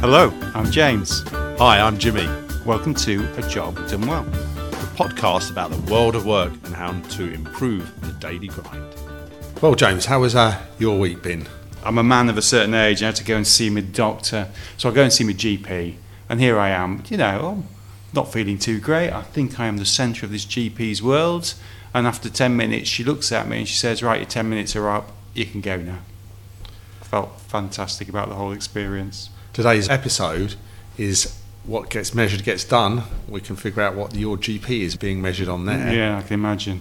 Hello, I'm James. Hi, I'm Jimmy. Welcome to A Job Done Well, a podcast about the world of work and how to improve the daily grind. Well, James, how has your week been? I'm a man of a certain age. I had to go and see my doctor. So I go and see my GP, and here I am. You know, I'm not feeling too great. I think I am the centre of this GP's world. And after 10 minutes, she looks at me and she says, right, your 10 minutes are up. You can go now. I felt fantastic about the whole experience. Today's episode is what gets measured gets done. We can figure out what your GP is being measured on there. Yeah, I can imagine.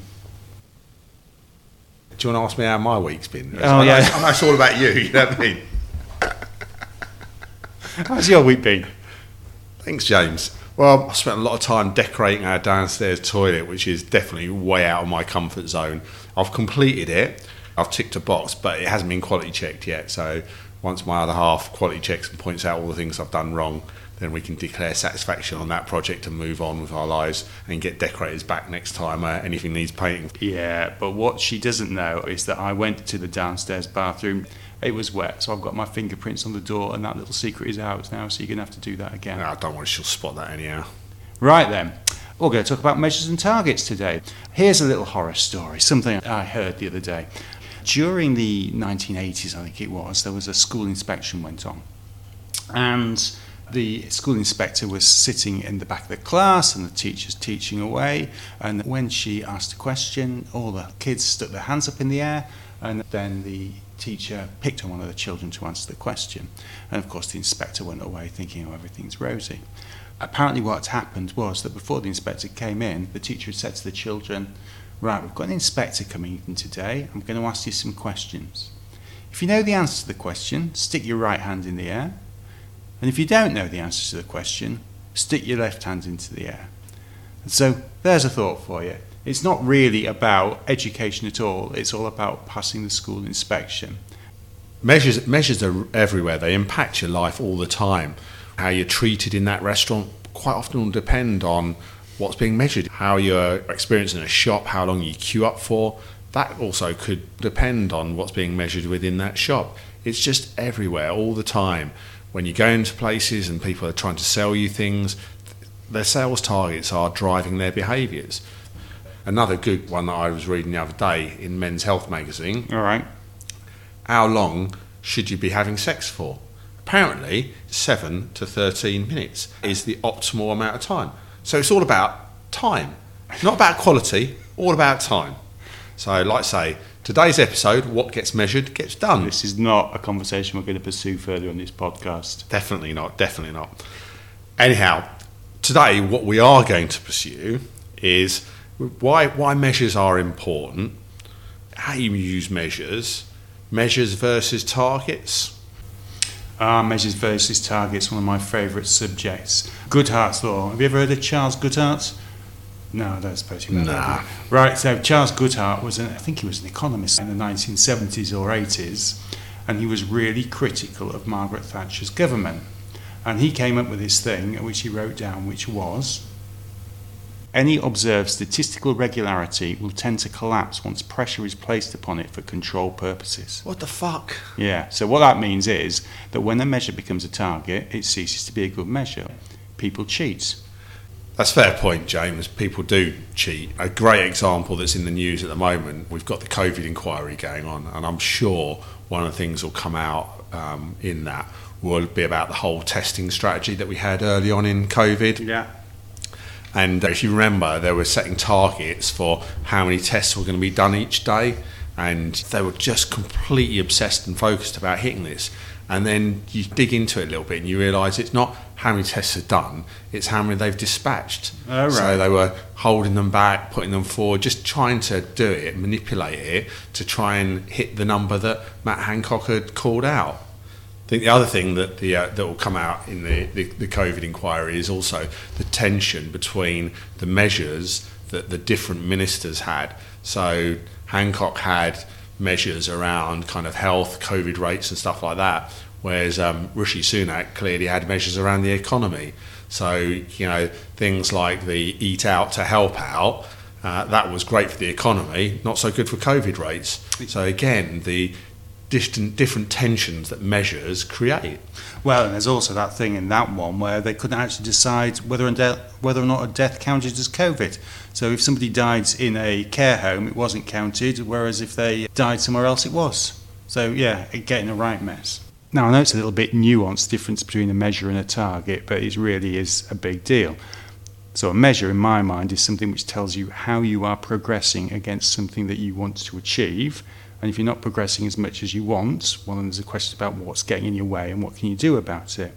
Do you want to ask me how my week's been? Oh, yeah. I know it's all about you, you know what I mean? How's your week been? Thanks, James. Well, I spent a lot of time decorating our downstairs toilet, which is definitely way out of my comfort zone. I've completed it. I've ticked a box, but it hasn't been quality checked yet. So once my other half quality checks and points out all the things I've done wrong, then we can declare satisfaction on that project and move on with our lives and get decorators back next time anything needs painting. Yeah, but what she doesn't know is that I went to the downstairs bathroom. It was wet, so I've got my fingerprints on the door, and that little secret is out now, so you're going to have to do that again. No, I don't want to, she'll spot that anyhow. Right then, we're going to talk about measures and targets today. Here's a little horror story, something I heard the other day. During the 1980s, I think it was, there was a school inspection went on. And the school inspector was sitting in the back of the class and the teacher's teaching away. And when she asked a question, all the kids stuck their hands up in the air. And then the teacher picked on one of the children to answer the question. And of course, the inspector went away thinking, oh, everything's rosy. Apparently what happened was that before the inspector came in, the teacher had said to the children, right, we've got an inspector coming in today. I'm going to ask you some questions. If you know the answer to the question, stick your right hand in the air. And if you don't know the answer to the question, stick your left hand into the air. And so there's a thought for you. It's not really about education at all. It's all about passing the school inspection. Measures are everywhere. They impact your life all the time. How you're treated in that restaurant quite often will depend on what's being measured. How you're experiencing a shop, how long you queue up for, that also could depend on what's being measured within that shop. It's just everywhere all the time. When you go into places and people are trying to sell you things, their sales targets are driving their behaviours. Another good one that I was reading the other day in Men's Health magazine. All right. How long should you be having sex for? Apparently, 7 to 13 minutes is the optimal amount of time. So it's all about time. Not about quality, all about time. So, like I say, today's episode, what gets measured gets done. This is not a conversation we're going to pursue further on this podcast. Definitely not. Anyhow, today what we are going to pursue is why measures are important, how you use measures versus targets. Measures versus targets, one of my favourite subjects. Goodhart's Law. Have you ever heard of Charles Goodhart? No, I don't suppose you know that. Right, so Charles Goodhart was, I think he was an economist in the 1970s or 80s, and he was really critical of Margaret Thatcher's government. And he came up with this thing, which he wrote down, which was, any observed statistical regularity will tend to collapse once pressure is placed upon it for control purposes. What the fuck? Yeah, so what that means is that when a measure becomes a target, it ceases to be a good measure. People cheat. That's a fair point, James. People do cheat. A great example that's in the news at the moment, we've got the COVID inquiry going on, and I'm sure one of the things will come out in that will be about the whole testing strategy that we had early on in COVID. Yeah. And if you remember, they were setting targets for how many tests were going to be done each day, and they were just completely obsessed and focused about hitting this. And then you dig into it a little bit and you realise it's not how many tests are done, it's how many they've dispatched. Oh, right. So they were holding them back, putting them forward, just trying to do it, manipulate it to try and hit the number that Matt Hancock had called out. I think the other thing that that will come out in the COVID inquiry is also the tension between the measures that the different ministers had. So Hancock had measures around kind of health, COVID rates and stuff like that, whereas Rishi Sunak clearly had measures around the economy. So, you know, things like the Eat Out to Help Out, that was great for the economy, not so good for COVID rates. So again, the different tensions that measures create. Well, and there's also that thing in that one where they couldn't actually decide whether or not a death counted as COVID. So if somebody died in a care home, it wasn't counted, whereas if they died somewhere else, it was. So, yeah, getting a right mess. Now, I know it's a little bit nuanced, difference between a measure and a target, but it really is a big deal. So a measure, in my mind, is something which tells you how you are progressing against something that you want to achieve. And if you're not progressing as much as you want, well, then there's a question about what's getting in your way and what can you do about it.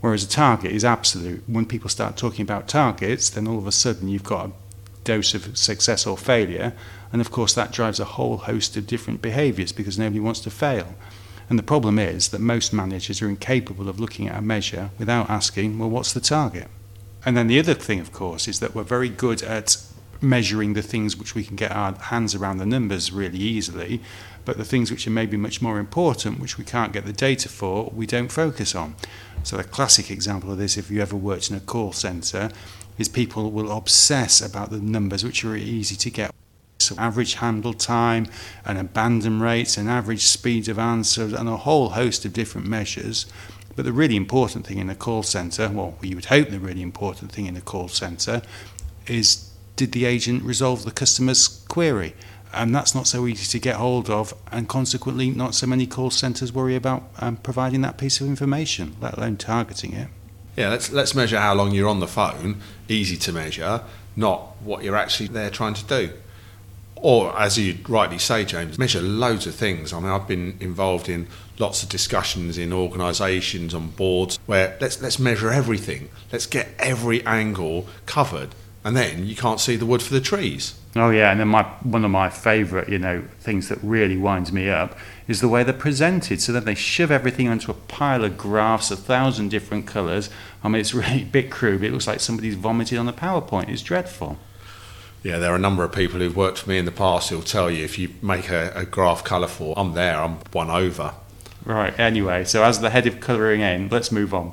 Whereas a target is absolute. When people start talking about targets, then all of a sudden you've got a dose of success or failure. And of course, that drives a whole host of different behaviours because nobody wants to fail. And the problem is that most managers are incapable of looking at a measure without asking, well, what's the target? And then the other thing, of course, is that we're very good at measuring the things which we can get our hands around the numbers really easily, but the things which are maybe much more important, which we can't get the data for, we don't focus on. So the classic example of this, if you ever worked in a call centre, is people will obsess about the numbers which are easy to get. So average handle time and abandon rates and average speed of answers and a whole host of different measures. But the really important thing in a call centre, well, you would hope the really important thing in a call centre is, did the agent resolve the customer's query? And that's not so easy to get hold of, and consequently not so many call centres worry about providing that piece of information, let alone targeting it. Yeah, let's measure how long you're on the phone, easy to measure, not what you're actually there trying to do. Or, as you rightly say, James, measure loads of things. I mean, I've been involved in lots of discussions in organisations, on boards, where let's measure everything. Let's get every angle covered. And then you can't see the wood for the trees. Oh yeah, and then one of my favourite, things that really winds me up is the way they're presented. So then they shove everything onto a pile of graphs, 1,000 different colours. I mean, it's really a bit crude. It looks like somebody's vomited on the PowerPoint. It's dreadful. Yeah, there are a number of people who've worked for me in the past who'll tell you if you make a graph colourful, I'm won over. Right, anyway, so as the head of colouring in, let's move on.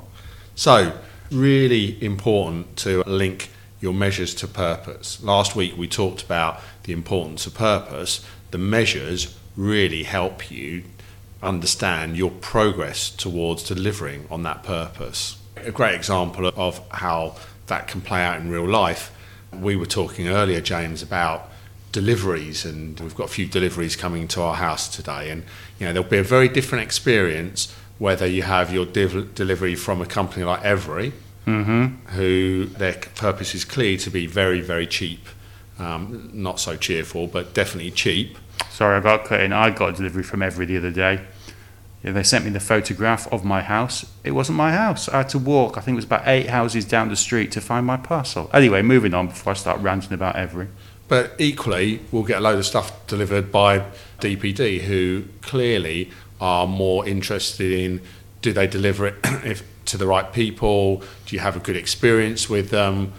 So, really important to link your measures to purpose. Last week we talked about the importance of purpose. The measures really help you understand your progress towards delivering on that purpose. A great example of how that can play out in real life, we were talking earlier, James, about deliveries, and we've got a few deliveries coming to our house today, and there'll be a very different experience whether you have your delivery from a company like Every, mm-hmm. who their purpose is clearly to be very, very cheap, not so cheerful, but definitely cheap. Sorry, I got cut in. I got a delivery from Every the other day. They sent me the photograph of my house. It wasn't my house. I had to walk, I think it was about 8 houses down the street to find my parcel. Anyway, moving on before I start ranting about Every. But equally, we'll get a load of stuff delivered by DPD, who clearly are more interested in, do they deliver it to the right people? Do you have a good experience with them?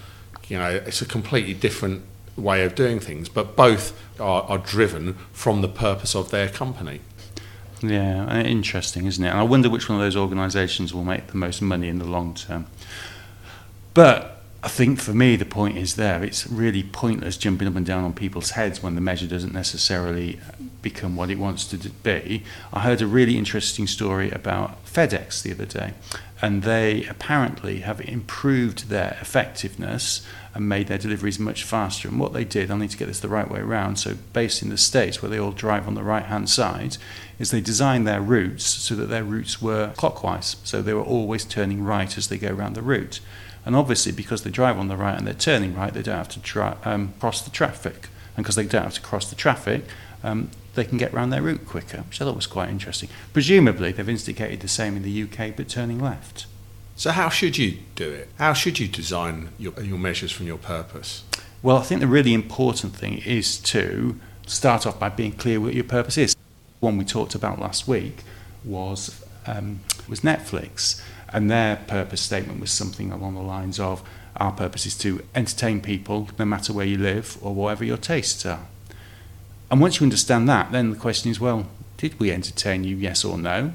It's a completely different way of doing things, but both are driven from the purpose of their company. Yeah, interesting, isn't it? And I wonder which one of those organisations will make the most money in the long term. But I think for me the point is there, it's really pointless jumping up and down on people's heads when the measure doesn't necessarily become what it wants to be. I heard a really interesting story about FedEx the other day, and they apparently have improved their effectiveness and made their deliveries much faster. And what they did, I need to get this the right way around, so based in the States where they all drive on the right-hand side, is they designed their routes so that their routes were clockwise, so they were always turning right as they go around the route. And obviously, because they drive on the right and they're turning right, they don't have to cross the traffic. And because they don't have to cross the traffic, they can get around their route quicker, which I thought was quite interesting. Presumably, they've instigated the same in the UK, but turning left. So how should you do it? How should you design your measures from your purpose? Well, I think the really important thing is to start off by being clear what your purpose is. One we talked about last week was Netflix, and their purpose statement was something along the lines of, our purpose is to entertain people no matter where you live or whatever your tastes are. And once you understand that, then the question is, well, did we entertain you, yes or no?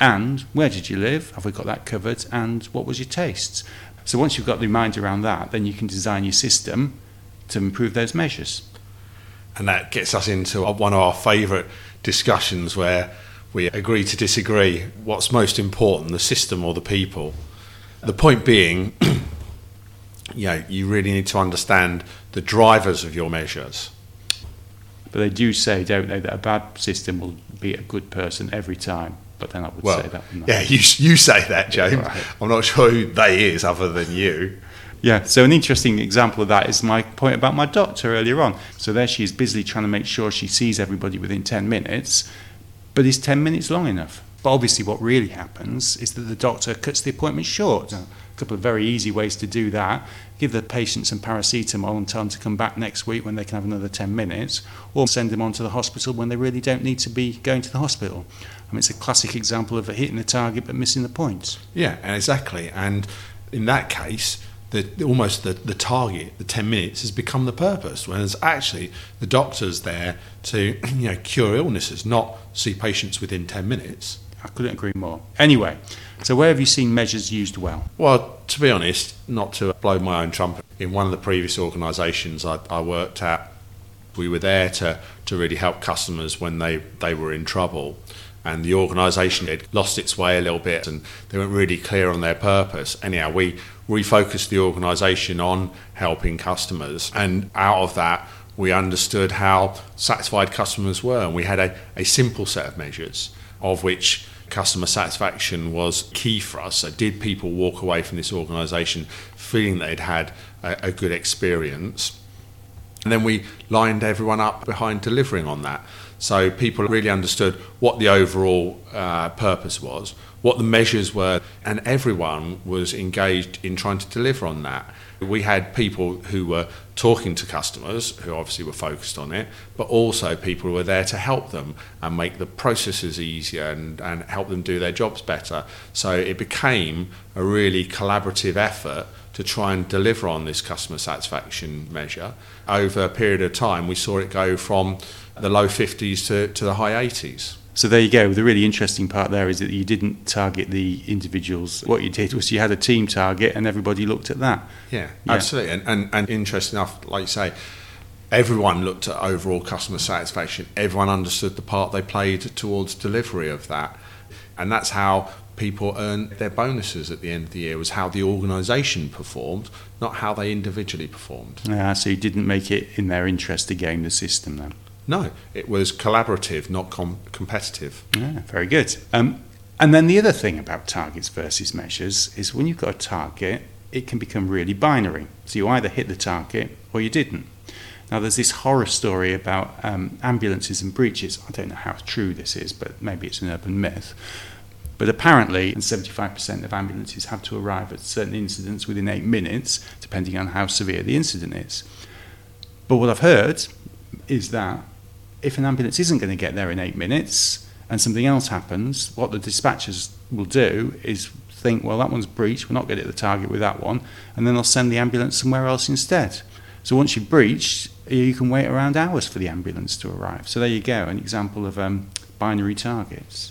And where did you live? Have we got that covered? And what was your tastes? So once you've got the mind around that, then you can design your system to improve those measures. And that gets us into one of our favourite discussions where we agree to disagree. What's most important, the system or the people? The point being, you know, you really need to understand the drivers of your measures. But they do say, don't they, that a bad system will beat a good person every time. But then I would say that. Yeah, you say that, James. Yeah, right. I'm not sure who they is other than you. Yeah, so an interesting example of that is my point about my doctor earlier on. So there she is busily trying to make sure she sees everybody within 10 minutes, but is 10 minutes long enough? But obviously what really happens is that the doctor cuts the appointment short. A couple of very easy ways to do that. Give the patient some paracetamol and tell them to come back next week when they can have another 10 minutes, or send them on to the hospital when they really don't need to be going to the hospital. I mean, it's a classic example of hitting the target but missing the point. Yeah, exactly. And in that case, the target, the 10 minutes, has become the purpose, whereas actually the doctor's there to, you know, cure illnesses, not see patients within 10 minutes. I couldn't agree more. Anyway, so where have you seen measures used well? Well, to be honest, not to blow my own trumpet, in one of the previous organisations I worked at, we were there to really help customers when they were in trouble. And the organisation had lost its way a little bit and they weren't really clear on their purpose. Anyhow, we refocused the organisation on helping customers. And out of that, we understood how satisfied customers were. And we had a simple set of measures, of which customer satisfaction was key for us. So did people walk away from this organisation feeling they'd had a good experience? And then we lined everyone up behind delivering on that. So people really understood what the overall purpose was, what the measures were, and everyone was engaged in trying to deliver on that. We had people who were talking to customers, who obviously were focused on it, but also people who were there to help them and make the processes easier and help them do their jobs better. So it became a really collaborative effort to try and deliver on this customer satisfaction measure. Over a period of time, we saw it go from the low 50s to the high 80s. So there you go. The really interesting part there is that you didn't target the individuals. What you did was you had a team target and everybody looked at that. Yeah. Absolutely. And interesting enough, like you say, everyone looked at overall customer satisfaction. Everyone understood the part they played towards delivery of that. And that's how people earned their bonuses at the end of the year, was how the organisation performed, not how they individually performed. Yeah, so you didn't make it in their interest to game the system then? No, it was collaborative, not competitive. Yeah, very good. And then the other thing about targets versus measures is when you've got a target, it can become really binary. So you either hit the target or you didn't. Now, there's this horror story about ambulances and breaches. I don't know how true this is, but maybe it's an urban myth. But apparently, 75% of ambulances have to arrive at certain incidents within 8 minutes, depending on how severe the incident is. But what I've heard is that if an ambulance isn't going to get there in 8 minutes and something else happens, what the dispatchers will do is think, well, that one's breached, we're not going to hit the target with that one, and then they'll send the ambulance somewhere else instead. So once you've breached, you can wait around hours for the ambulance to arrive. So there you go, an example of binary targets.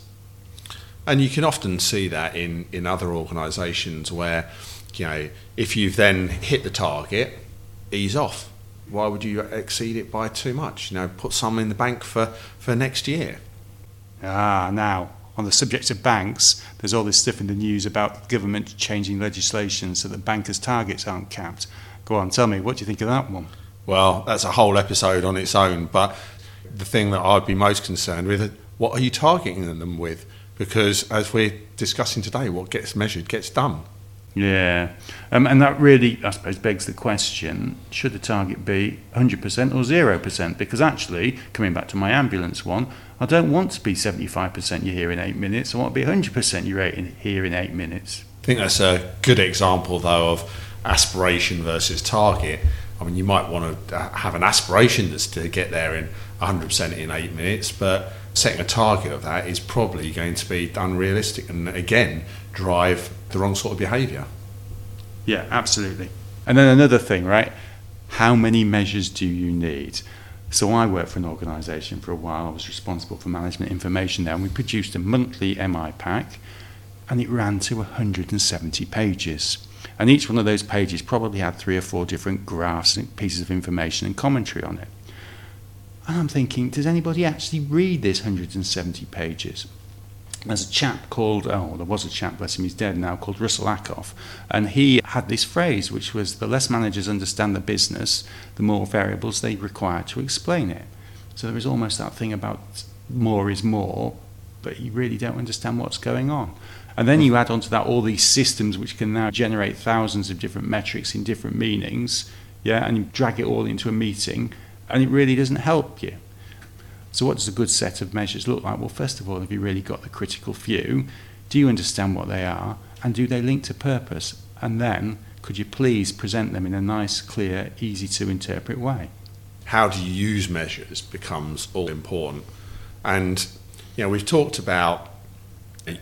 And you can often see that in other organisations where, you know, if you've then hit the target, ease off. Why would you exceed it by too much? You know, put some in the bank for next year. Now, on the subject of banks, there's all this stuff in the news about government changing legislation so that bankers' targets aren't capped. Go on, tell me, what do you think of that one? Well, that's a whole episode on its own, but the thing that I'd be most concerned with is what are you targeting them with? Because as we're discussing today, what gets measured gets done. Yeah, and that really, I suppose, begs the question, should the target be 100% or 0%? Because actually, coming back to my ambulance one, I don't want to be 75% you're here in 8 minutes, I want to be 100% you're here in 8 minutes. I think that's a good example, though, of aspiration versus target. I mean, you might want to have an aspiration that's to get there in 100% in 8 minutes, but setting a target of that is probably going to be unrealistic and, again, drive the wrong sort of behaviour. Yeah, absolutely. And then another thing, right? How many measures do you need? So I worked for an organisation for a while. I was responsible for management information there, and we produced a monthly MI pack, and it ran to 170 pages. And each one of those pages probably had 3 or 4 different graphs and pieces of information and commentary on it. And I'm thinking, does anybody actually read this 170 pages? There's a chap called, bless him, he's dead now, called Russell Ackoff. And he had this phrase, which was, the less managers understand the business, the more variables they require to explain it. So there is almost that thing about more is more, but you really don't understand what's going on. And then you add onto that all these systems which can now generate thousands of different metrics in different meanings, yeah, and you drag it all into a meeting, and it really doesn't help you. So what does a good set of measures look like? Well, first of all, have you really got the critical few? Do you understand what they are? And do they link to purpose? And then, could you please present them in a nice, clear, easy-to-interpret way? How do you use measures becomes all important. And, you know, we've talked about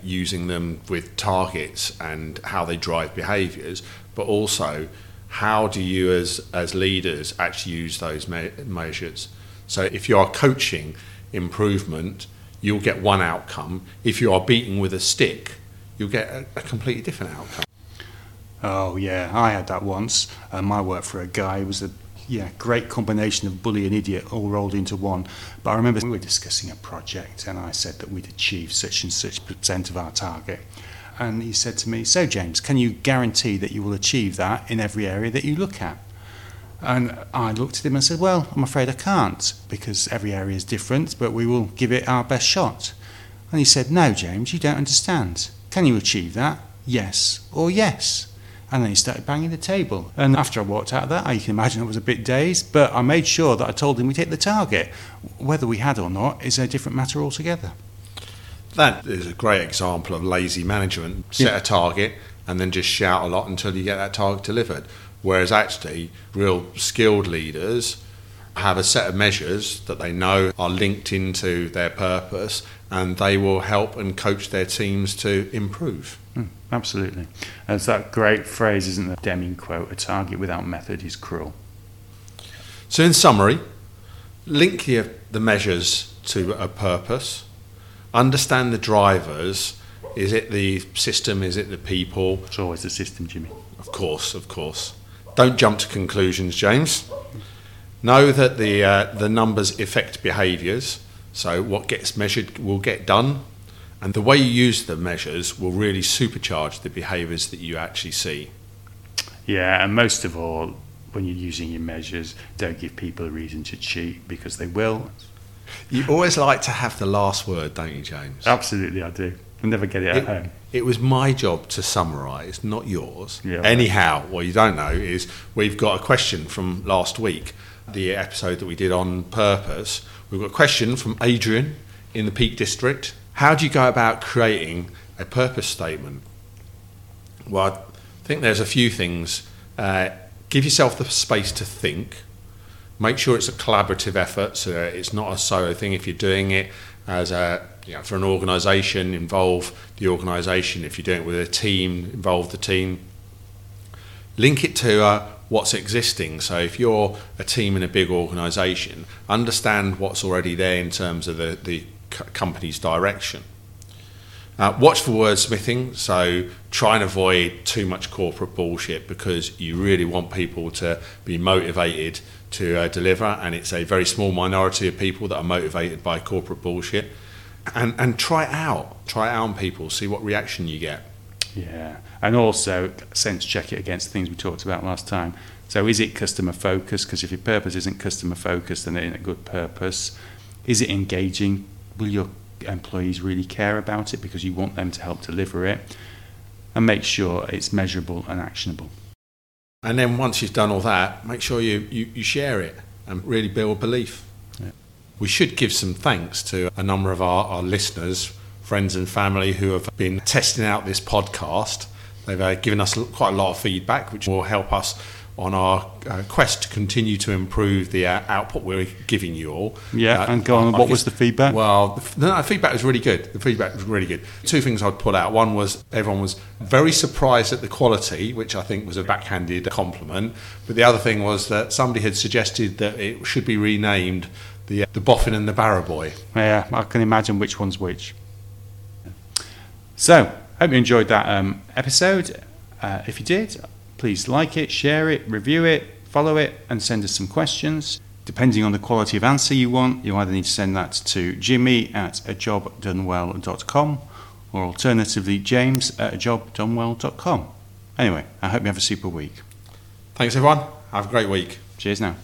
using them with targets and how they drive behaviours, but also how do you as leaders actually use those measures? So if you are coaching improvement, you'll get one outcome. If you are beating with a stick, you'll get a completely different outcome. Oh yeah, I had that once. My work for a guy was a great combination of bully and idiot all rolled into one. But I remember we were discussing a project and I said that we'd achieved such and such % of our target. And he said to me, so James, can you guarantee that you will achieve that in every area that you look at? And I looked at him and said, well, I'm afraid I can't, because every area is different, but we will give it our best shot. And he said, no, James, you don't understand. Can you achieve that? Yes or yes. And then he started banging the table. And after I walked out of that, you can imagine I was a bit dazed, but I made sure that I told him we'd hit the target. Whether we had or not is a different matter altogether. That is a great example of lazy management. Set a target and then just shout a lot until you get that target delivered. Whereas actually, real skilled leaders have a set of measures that they know are linked into their purpose, and they will help and coach their teams to improve. Absolutely. And it's that great phrase, isn't there? Deming quote, a target without method is cruel. So in summary, link the measures to a purpose. Understand the drivers. Is it the system? Is it the people? It's always the system, Jimmy. Of course. Don't jump to conclusions, James. Know that the numbers affect behaviours. So what gets measured will get done. And the way you use the measures will really supercharge the behaviours that you actually see. Yeah, and most of all, when you're using your measures, don't give people a reason to cheat, because they will. You always like to have the last word, don't you, James? Absolutely, I do. I never get it at home. It was my job to summarise, not yours. Yeah, anyhow, what you don't know is we've got a question from last week, the episode that we did on purpose. We've got a question from Adrian in the Peak District. How do you go about creating a purpose statement? Well, I think there's a few things. Give yourself the space to think. Make sure it's a collaborative effort, so it's not a solo thing. If you're doing it as for an organisation, involve the organisation. If you're doing it with a team, involve the team. Link it to what's existing. So if you're a team in a big organisation, understand what's already there in terms of the company's direction. Watch for wordsmithing, so try and avoid too much corporate bullshit, because you really want people to be motivated to deliver, and it's a very small minority of people that are motivated by corporate bullshit. And try it out on people, see what reaction you get. Yeah, and also sense check it against things we talked about last time. So is it customer focused? Because if your purpose isn't customer focused, then it isn't a good purpose. Is it engaging? Will your employees really care about it, because you want them to help deliver it? And make sure it's measurable and actionable. And then once you've done all that, make sure you share it and really build belief. Yeah. We should give some thanks to a number of our listeners, friends and family who have been testing out this podcast. They've given us quite a lot of feedback, which will help us on our quest to continue to improve the output we're giving you all. Yeah, and go on, what was the feedback? Well, the feedback was really good. The feedback was really good. Two things I'd pull out. One was everyone was very surprised at the quality, which I think was a backhanded compliment. But the other thing was that somebody had suggested that it should be renamed the Boffin and the Barrow Boy. Yeah, I can imagine which one's which. So, hope you enjoyed that episode. If you did, please like it, share it, review it, follow it, and send us some questions. Depending on the quality of answer you want, you either need to send that to jimmy@ajobdonewell.com or alternatively james@ajobdonewell.com. Anyway, I hope you have a super week. Thanks, everyone. Have a great week. Cheers now.